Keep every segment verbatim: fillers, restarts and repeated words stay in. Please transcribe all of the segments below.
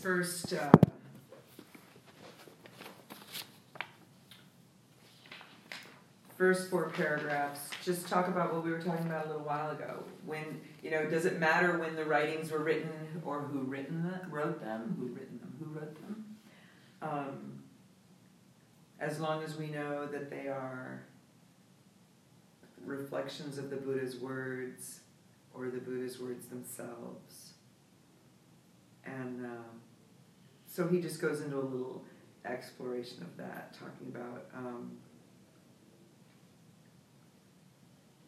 first uh, first four paragraphs just talk about what we were talking about a little while ago. When, you know, does it matter when the writings were written or who written them, wrote them? Who written them? Who wrote them? Um, as long as we know that they are reflections of the Buddha's words or the Buddha's words themselves. And um, so he just goes into a little exploration of that, talking about um,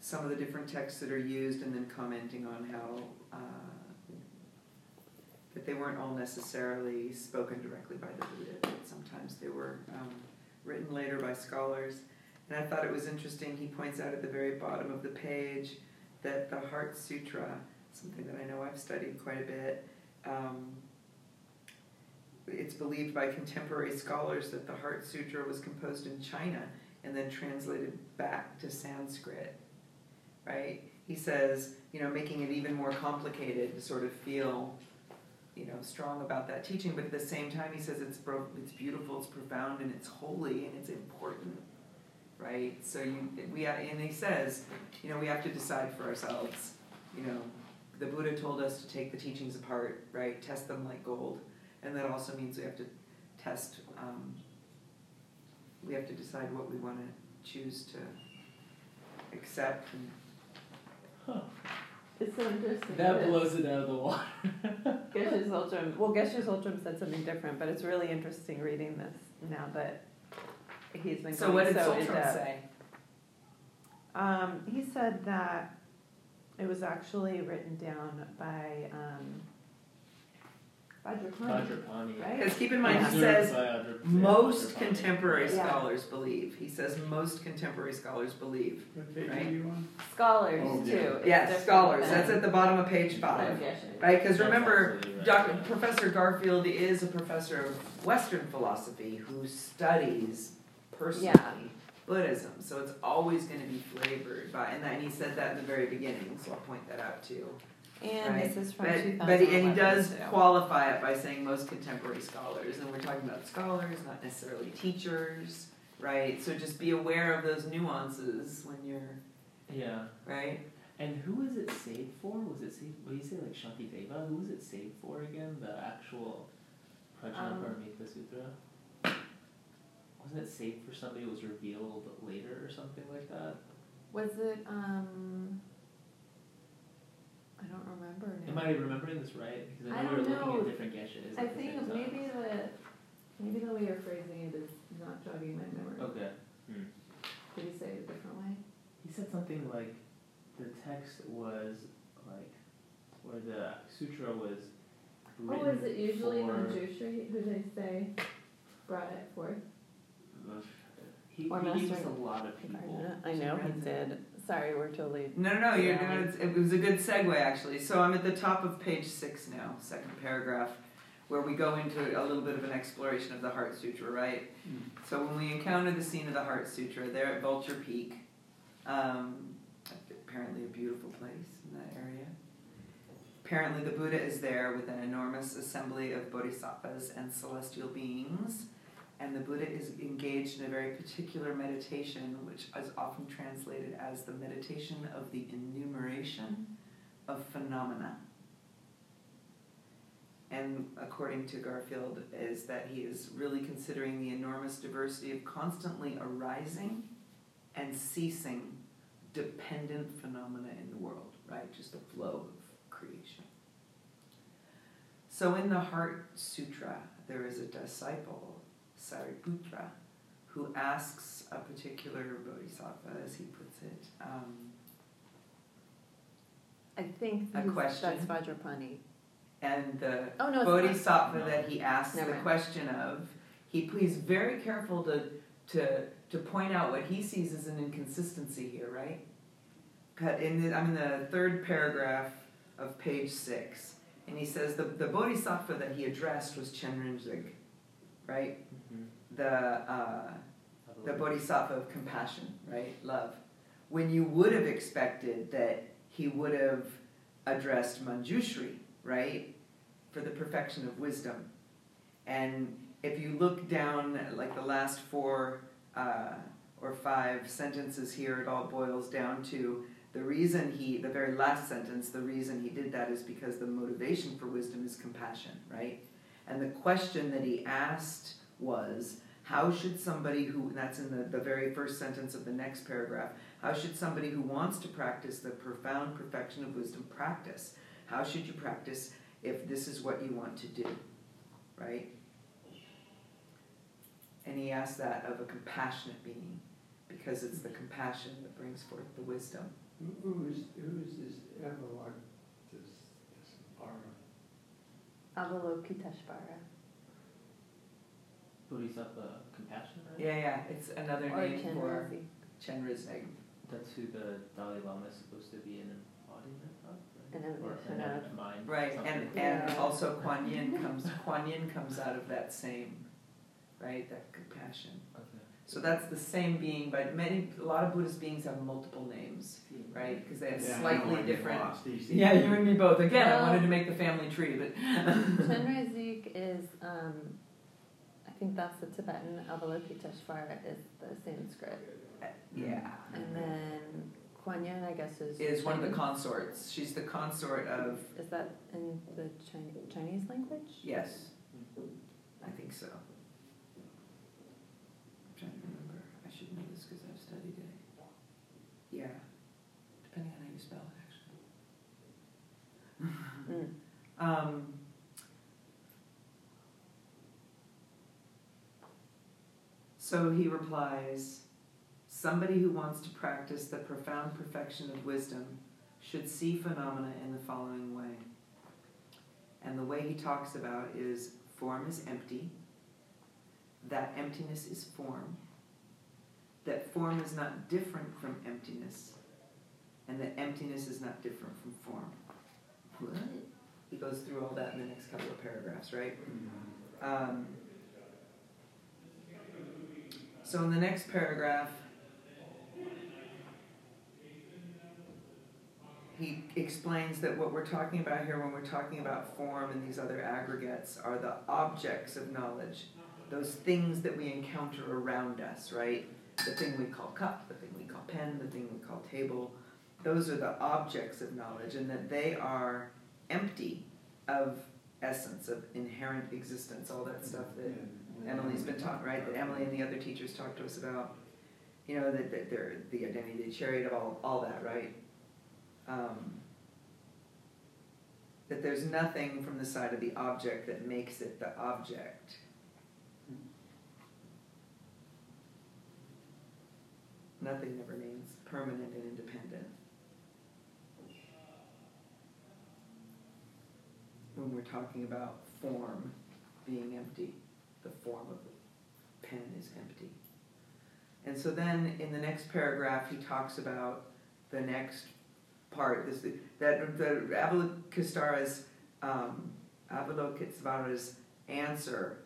some of the different texts that are used and then commenting on how uh, that they weren't all necessarily spoken directly by the Buddha, but sometimes they were um, written later by scholars. And I thought it was interesting, he points out at the very bottom of the page that the Heart Sutra, something that I know I've studied quite a bit, Um, it's believed by contemporary scholars that the Heart Sutra was composed in China and then translated back to Sanskrit, right? He says, you know, making it even more complicated to sort of feel, you know, strong about that teaching, but at the same time he says it's, bro- it's beautiful, it's profound, and it's holy, and it's important, right? So you, we, and he says, you know, we have to decide for ourselves, you know, the Buddha told us to take the teachings apart, right? Test them like gold. And that also means we have to test, um, we have to decide what we want to choose to accept. And... Huh. It's so interesting. That blows it out of the water. Geshe Zultram, well, Geshe Zultram said something different, but it's really interesting reading this now that he's been going so what did so Zultram say? Um, he said that it was actually written down by um, Vajrapani. Vajrapani. Right? Because keep in mind, yeah. he says yeah. most Vajrapani. contemporary yeah. scholars believe. He says most contemporary scholars believe. What page right? are you on? Scholars, oh, yeah. too. Yes, scholars. That's at the bottom of page five. Oh, yeah, sure. Right? Because remember, right. Doctor Yeah. Professor Garfield is a professor of Western philosophy who studies personally. Yeah. Buddhism, so it's always going to be flavored by, and, that, and he said that in the very beginning, so I'll point that out too. And right? this is from but, but he, and he does so. qualify it by saying most contemporary scholars, and we're talking about scholars, not necessarily teachers, right? So just be aware of those nuances when you're, yeah, right. And who was it saved for? Was it saved? What do you say, like Shantideva? Who was it saved for again? The actual Prajnaparamita um, Sutra. Wasn't it saved for somebody who was revealed later or something like that? Was it, um... I don't remember now. Am I remembering this right? Because I, I know we're looking at different geshes. I think maybe the, maybe the way you're phrasing it is not jogging my memory. Okay. Hmm. Did he say it a different way? He said something like, the text was, like, or the sutra was written. Oh, is it usually Manjushri, who they say brought it forth? He, he used a lot of people. I know he did. Sorry, we're totally... No, no, no. You're, no it's, it was a good segue, actually. So I'm at the top of page six now, second paragraph, where we go into a little bit of an exploration of the Heart Sutra, right? Mm. So when we encounter the scene of the Heart Sutra, they're at Vulture Peak, um, apparently a beautiful place in that area. Apparently the Buddha is there with an enormous assembly of bodhisattvas and celestial beings, and the Buddha is engaged in a very particular meditation, which is often translated as the meditation of the enumeration of phenomena. And according to Garfield, is that he is really considering the enormous diversity of constantly arising and ceasing dependent phenomena in the world, right? Just the flow of creation. So in the Heart Sutra, there is a disciple, Sariputra, who asks a particular bodhisattva, as he puts it, um, I think a question. That's Vajrapani. And the oh, no, bodhisattva no. that he asks Never the mind. question of, he he's very careful to to to point out what he sees as an inconsistency here, right? In the, I'm in the third paragraph of page six, and he says the, the bodhisattva that he addressed was Chenrezig. Right, mm-hmm. the uh, the bodhisattva of compassion, right, love. When you would have expected that he would have addressed Manjushri, right, for the perfection of wisdom, And if you look down at like the last four uh, or five sentences here, it all boils down to the reason he, the very last sentence, the reason he did that is because the motivation for wisdom is compassion, right? And the question that he asked was, how should somebody who, and that's in the, the very first sentence of the next paragraph, how should somebody who wants to practice the profound perfection of wisdom practice? How should you practice if this is what you want to do, right? And he asked that of a compassionate being, because it's the compassion that brings forth the wisdom. Who is, who is this Avalokiteśvara? Avalokiteśvara. Bodhisattva compassion, right? Yeah, yeah. It's another or name Chenrezig. for Chenrezig. That's who the Dalai Lama is supposed to be an embodiment of, right? An embodiment of mind. Right, and, and yeah. also Kuan Yin comes Kuan Yin comes out of that same, right? That compassion. Okay. So that's the same being, but many, a lot of Buddhist beings have multiple names, right? Because they have yeah, slightly no, different. Yeah, you and me both. Again, well, I wanted to make the family tree, but Chenrezig is, um, I think that's the Tibetan. Avalokiteśvara is the Sanskrit. Uh, yeah. And then Kuan Yin, I guess, is is Chinese. One of the consorts. She's the consort of. Is that in the Chinese language? Yes, I think so. I remember. I should know this because I've studied it. Yeah. Depending on how you spell it, actually. mm. um, so he replies, somebody who wants to practice the profound perfection of wisdom should see phenomena in the following way. And the way he talks about is form is empty. That emptiness is form, that form is not different from emptiness, and that emptiness is not different from form. What? He goes through all that in the next couple of paragraphs, right? Um, so in the next paragraph, he explains that what we're talking about here when we're talking about form and these other aggregates are the objects of knowledge. Those things that we encounter around us, right? The thing we call cup, the thing we call pen, the thing we call table, those are the objects of knowledge, and that they are empty of essence, of inherent existence, all that stuff that Emily's been taught, right? That Emily and the other teachers talked to us about, you know, that, that they're the identity, the chariot, all, all that, right? Um, that there's nothing from the side of the object that makes it the object. Nothing that remains permanent and independent. When we're talking about form being empty, the form of the pen is empty. And so then in the next paragraph, he talks about the next part. This, that the Avalokitesvara's, um, Avalokitesvara's answer.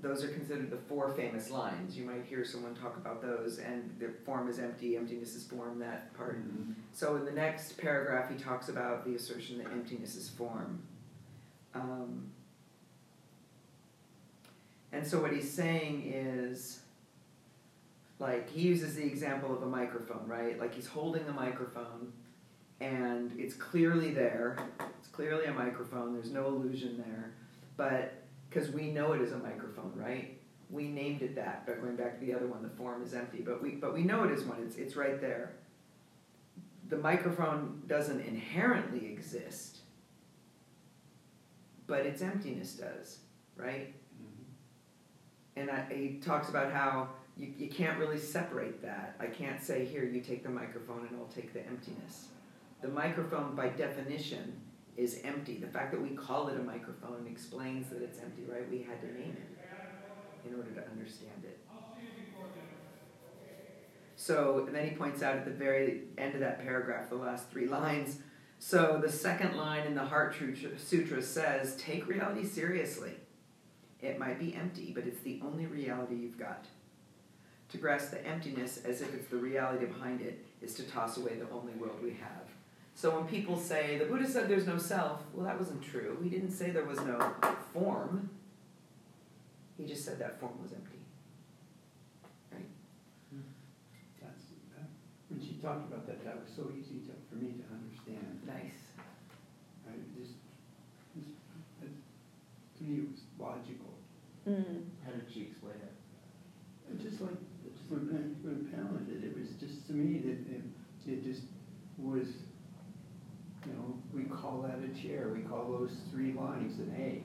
Those are considered the four famous lines. You might hear someone talk about those, and their form is empty, emptiness is form, that part. Mm-hmm. So in the next paragraph, he talks about the assertion that emptiness is form. Um, and so what he's saying is, like, he uses the example of a microphone, right? Like, he's holding a microphone, and it's clearly there. It's clearly a microphone. There's no illusion there. But because we know it is a microphone, right? We named it that, but going back to the other one, the form is empty, but we but we know it is one, it's, it's right there. The microphone doesn't inherently exist, but its emptiness does, right? Mm-hmm. And I, he talks about how you, you can't really separate that. I can't say, here, you take the microphone and I'll take the emptiness. The microphone, by definition, is empty. The fact that we call it a microphone explains that it's empty, right? We had to name it in order to understand it. So, and then he points out at the very end of that paragraph, the last three lines, so the second line in the Heart Sutra says, take reality seriously. It might be empty, but it's the only reality you've got. To grasp the emptiness as if it's the reality behind it is to toss away the only world we have. So when people say, the Buddha said there's no self, well, that wasn't true. He didn't say there was no form. He just said that form was empty. Right? That's, uh, when she talked about that, that was so easy to, for me to understand. Nice. I just, just it, to me, it was logical. Mm. How did she explain it? Just like just when, when Pamela did, it was just to me that it, it just was. You know, we call that a chair. We call those three lines an A.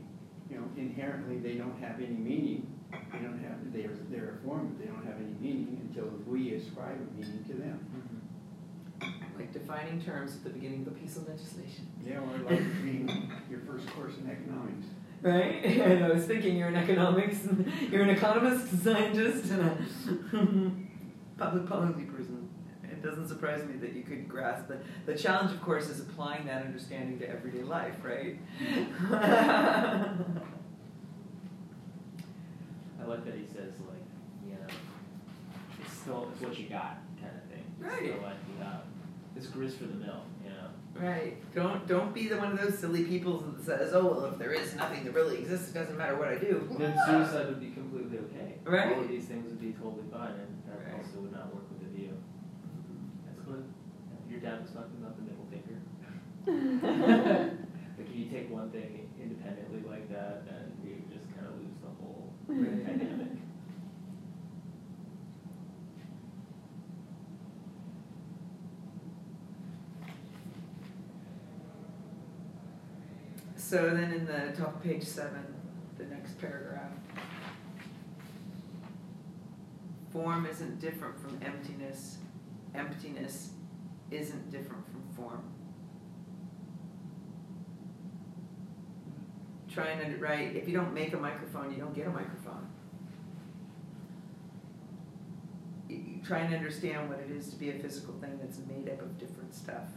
You know, inherently they don't have any meaning. They don't have. They're they're a form, but they don't have any meaning until we ascribe a meaning to them. Mm-hmm. Like defining terms at the beginning of a piece of legislation. Yeah, or like being your first course in economics. Right? And I was thinking you're an economics, you're an economist, scientist, and a public policy person. It doesn't surprise me that you could grasp that. The challenge, of course, is applying that understanding to everyday life, right? I like that he says, like, you know, it's still, it's what you got kind of thing. It's right. Still like, you know, it's grist for the mill, you know. Right. Don't don't be the one of those silly people that says, oh, well, if there is nothing that really exists, it doesn't matter what I do. Then suicide would be completely okay. Right. All of these things would be totally fine, and that right. also would not work with the view. That's what your dad was talking about, the middle finger. Like, if you take one thing independently like that, then you just kind of lose the whole dynamic. So then in the top of page seven, the next paragraph, form isn't different from emptiness, emptiness isn't different from form. Trying to, right, if you don't make a microphone, you don't get a microphone. You try and understand what it is to be a physical thing that's made up of different stuff.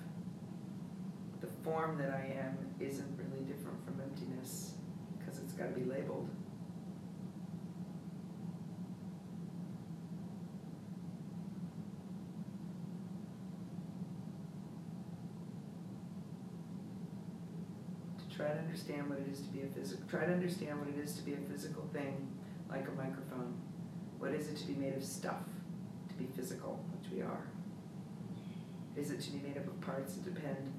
The form that I am isn't really different from emptiness because it's got to be labeled. To try to understand what it is to be a physical, try to understand what it is to be a physical thing, like a microphone. What is it to be made of stuff, to be physical, which we are? Is it to be made up of parts that depend?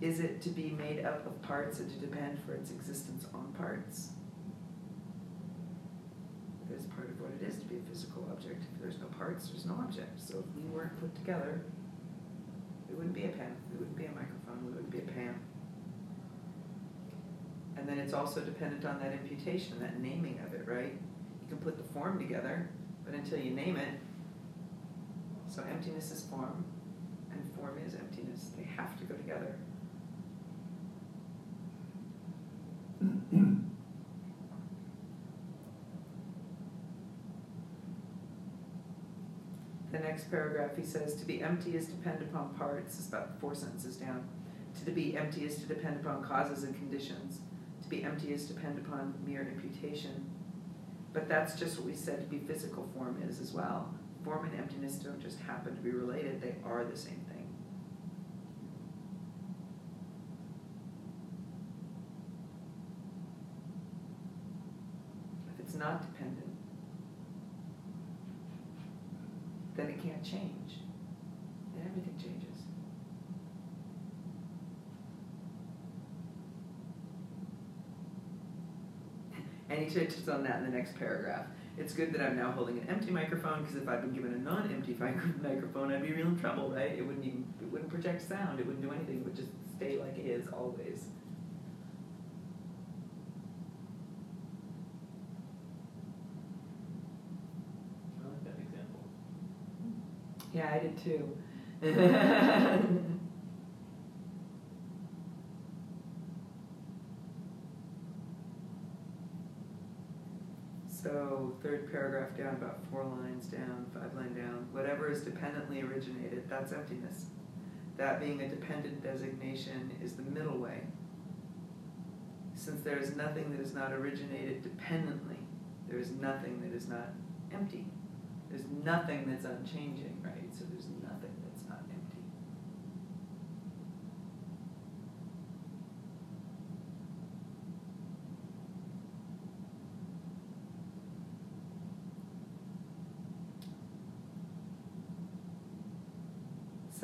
Is it to be made up of parts and to depend for its existence on parts? That is part of what it is to be a physical object. If there's no parts, there's no object. So if we weren't put together, it wouldn't be a pen, it wouldn't be a microphone, it wouldn't be a pan. And then it's also dependent on that imputation, that naming of it, right? You can put the form together, but until you name it, so emptiness is form, and form is emptiness. They have to go together. The next paragraph, he says, to be empty is depend upon parts. It's about four sentences down. To be empty is to depend upon causes and conditions. To be empty is depend upon mere imputation. But that's just what we said to be physical form is as well. Form and emptiness don't just happen to be related, they are the same thing. If it's not dependent, then it can't change. Then everything changes. And he touches on that in the next paragraph. It's good that I'm now holding an empty microphone, because if I'd been given a non-empty microphone, I'd be real in trouble, right? It wouldn't even, it wouldn't project sound, it wouldn't do anything, it would just stay like it is always. I like that example. Yeah, I did too. So, third paragraph down, about four lines down, five line down. Whatever is dependently originated, that's emptiness. That being a dependent designation is the middle way. Since there is nothing that is not originated dependently, there is nothing that is not empty. There's nothing that's unchanging, right? So there's nothing that's not empty.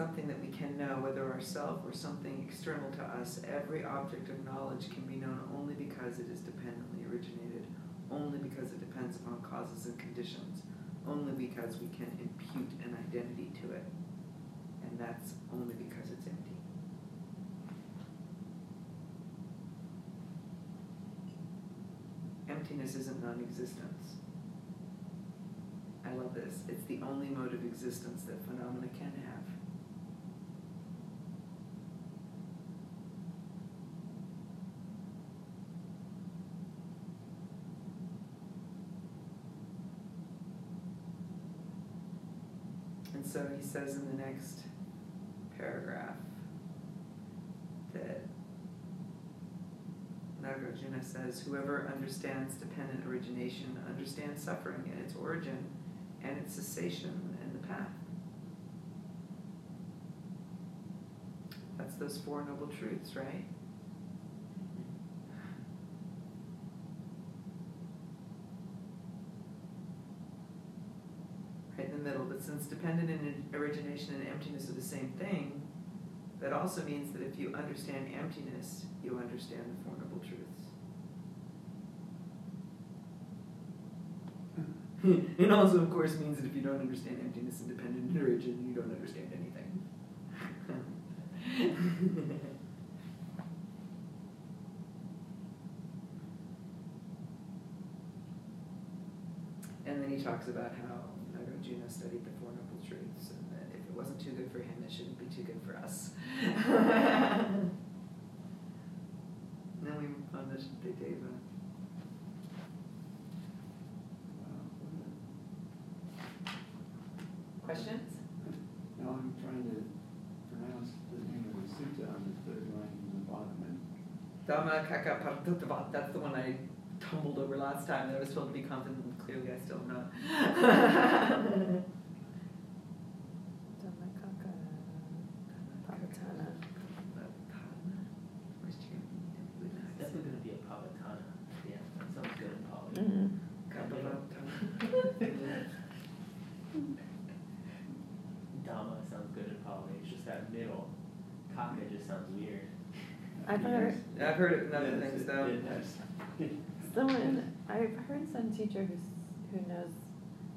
something that we can know, whether ourself or something external to us, every object of knowledge can be known only because it is dependently originated, only because it depends upon causes and conditions, only because we can impute an identity to it. And that's only because it's empty. Emptiness isn't non-existence. I love this. It's the only mode of existence that phenomena can have. And so he says in the next paragraph that Nagarjuna says, whoever understands dependent origination understands suffering and its origin and its cessation and the path. That's those Four Noble Truths, right? Right in the middle. But since dependent and origination and emptiness are the same thing, that also means that if you understand emptiness, you understand the Four Noble Truths. It also, of course, means that if you don't understand emptiness and dependent origin, you don't understand anything. And then he talks about how Nagarjuna studied the Four Noble Truths, and that if it wasn't too good for him, it shouldn't be too good for us. Then we move on to Shantideva. Questions? No, I'm trying to pronounce the name of the sutta on the third line in the bottom. And Dhamma kaka paritta vat, that's the one I tumbled over last time that I was told to be confident, and clearly I still am not. Dhamma kaka pavatana. Where's Jeremy? That's going to be a pavatana. Yeah, that sounds good in Pali. Kapavatana. Dhamma sounds good in Pali. It's just that middle. Kaka just sounds weird. I've heard. I've heard it in other yeah, things though. Yeah, Someone I've heard some teacher who's, who knows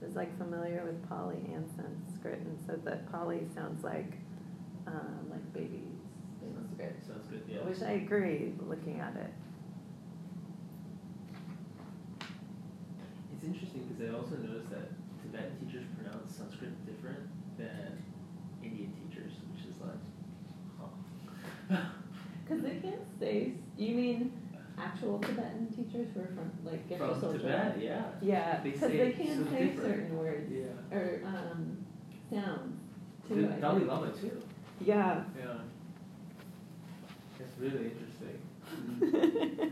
is like familiar with Pali and Sanskrit, and said that Pali sounds like um, like baby Sanskrit. Sounds good, yeah. Which I agree. Looking at it. It's interesting because I also noticed that Tibetan teachers pronounce Sanskrit different than Indian teachers, which is like, huh. Because they can't say, you mean actual Tibetan teachers who are from, like, Geshe Soja? Tibet, yeah. Yeah, because they, they can't so say different. Certain words, yeah. Or um, sounds, too. The Dalai Lama, too. Yeah. Yeah. It's really interesting.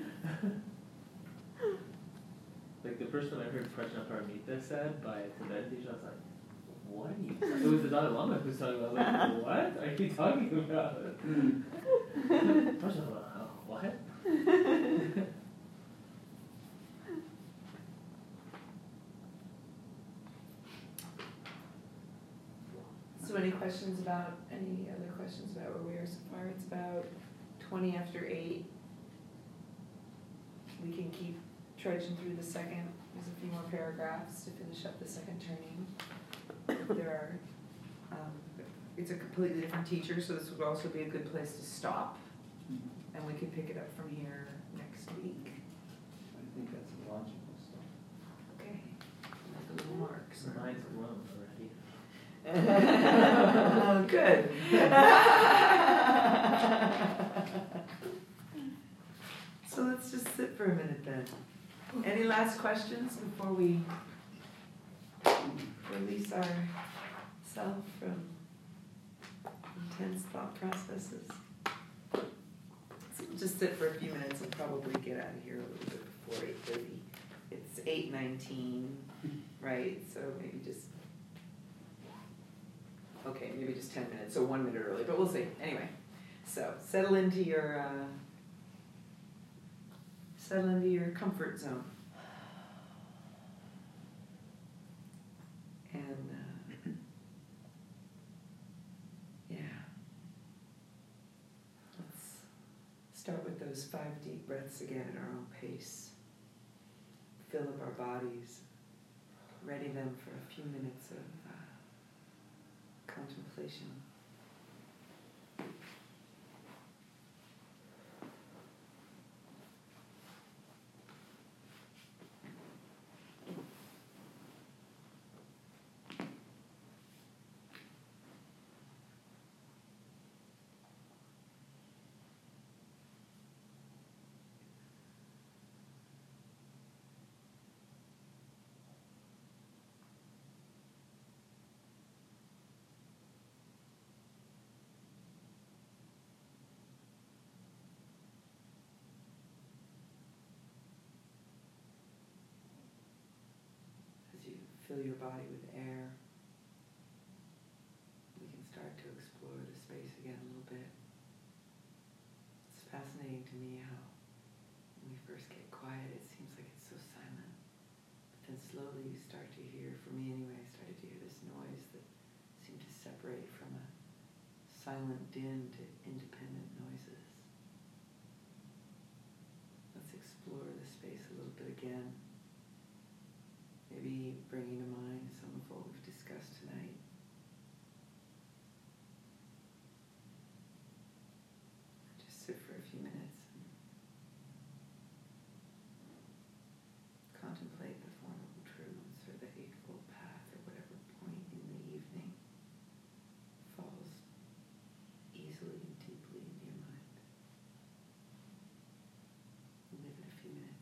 Like, the first time I heard Prajnaparamita said by a Tibetan teacher, I was like, what are you talking about? It was the Dalai Lama who was talking about, like, what are you talking about? Prajnaparamita, what? So any questions about, any other questions about where we are so far? It's about twenty after eight. We can keep trudging through the second, there's a few more paragraphs to finish up the second turning. There are, um, it's a completely different teacher, so this would also be a good place to stop, mm-hmm. and we can pick it up from here next week. I think that's a logical stop. Okay, make a little mark. Mine's alone already. Good. So let's just sit for a minute then. Any last questions before we release ourselves from intense thought processes? So we'll just sit for a few minutes and probably get out of here a little bit before eight thirty. It's eight nineteen, right? So maybe just, okay, maybe just ten minutes, so one minute early, but we'll see. Anyway, so settle into your... Uh, Settle into your comfort zone. And, uh, yeah, Start with those five deep breaths again at our own pace. Fill up our bodies. Ready them for a few minutes of uh, contemplation. Fill your body with air. We can start to explore the space again a little bit. It's fascinating to me how when we first get quiet, it seems like it's so silent. But then slowly you start to hear, for me anyway, I started to hear this noise that seemed to separate from a silent din to independent noises. Let's explore the space a little bit again. Maybe bringing to mind some of what we've discussed tonight. Just sit for a few minutes and contemplate the Four Noble Truths or the Eightfold Path or whatever point in the evening falls easily and deeply into your mind. Leave it a few minutes.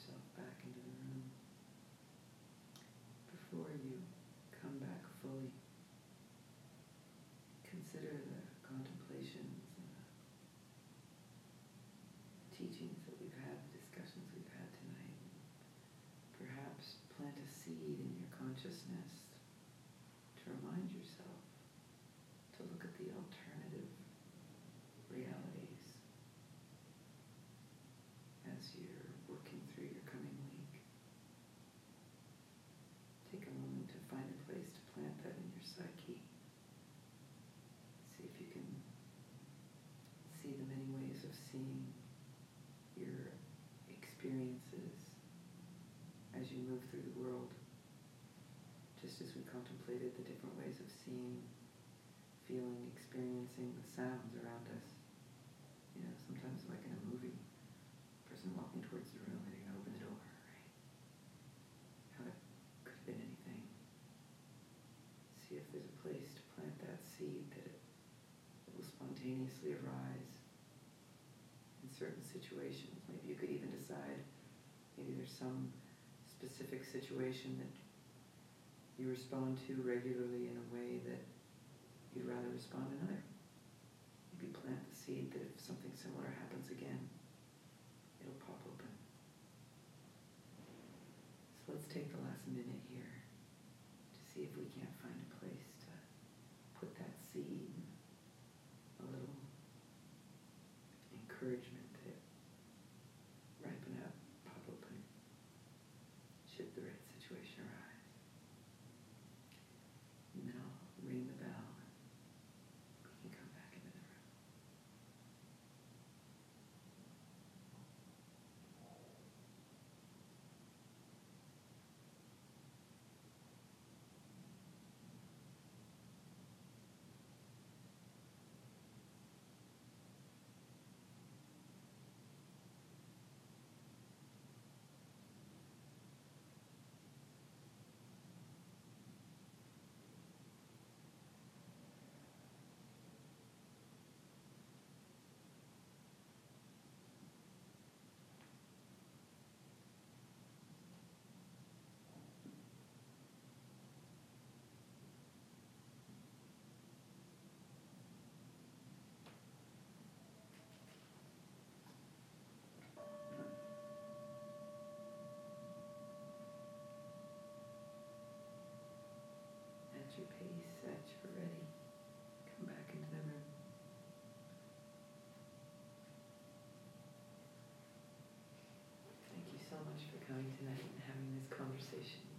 yourself back into the room before you come back fully. Consider the contemplations and the teachings that we've had, the discussions we've had tonight. Perhaps plant a seed in your consciousness to remind yourself to look at the alternative realities as you're working through your coming week. Take a moment to find a place to plant that in your psyche. See if you can see the many ways of seeing your experiences as you move through the world, just as we contemplated the different ways of seeing, feeling, experiencing the sounds around us. You know, sometimes like in a movie, a person walking towards the room and they're going to open the door, right? How that could have been anything. See if there's a place to plant that seed that it, it will spontaneously arise in certain situations. Maybe you could even decide, maybe there's some specific situation that you respond to regularly in a way that you'd rather respond another. Maybe plant the seed that if something similar happens again, it'll pop open. So let's take the last minute here to see if we can't find a place to put that seed, a little encouragement. Your pace, set, you're ready. Come back into the room. Thank you so much for coming tonight and having this conversation.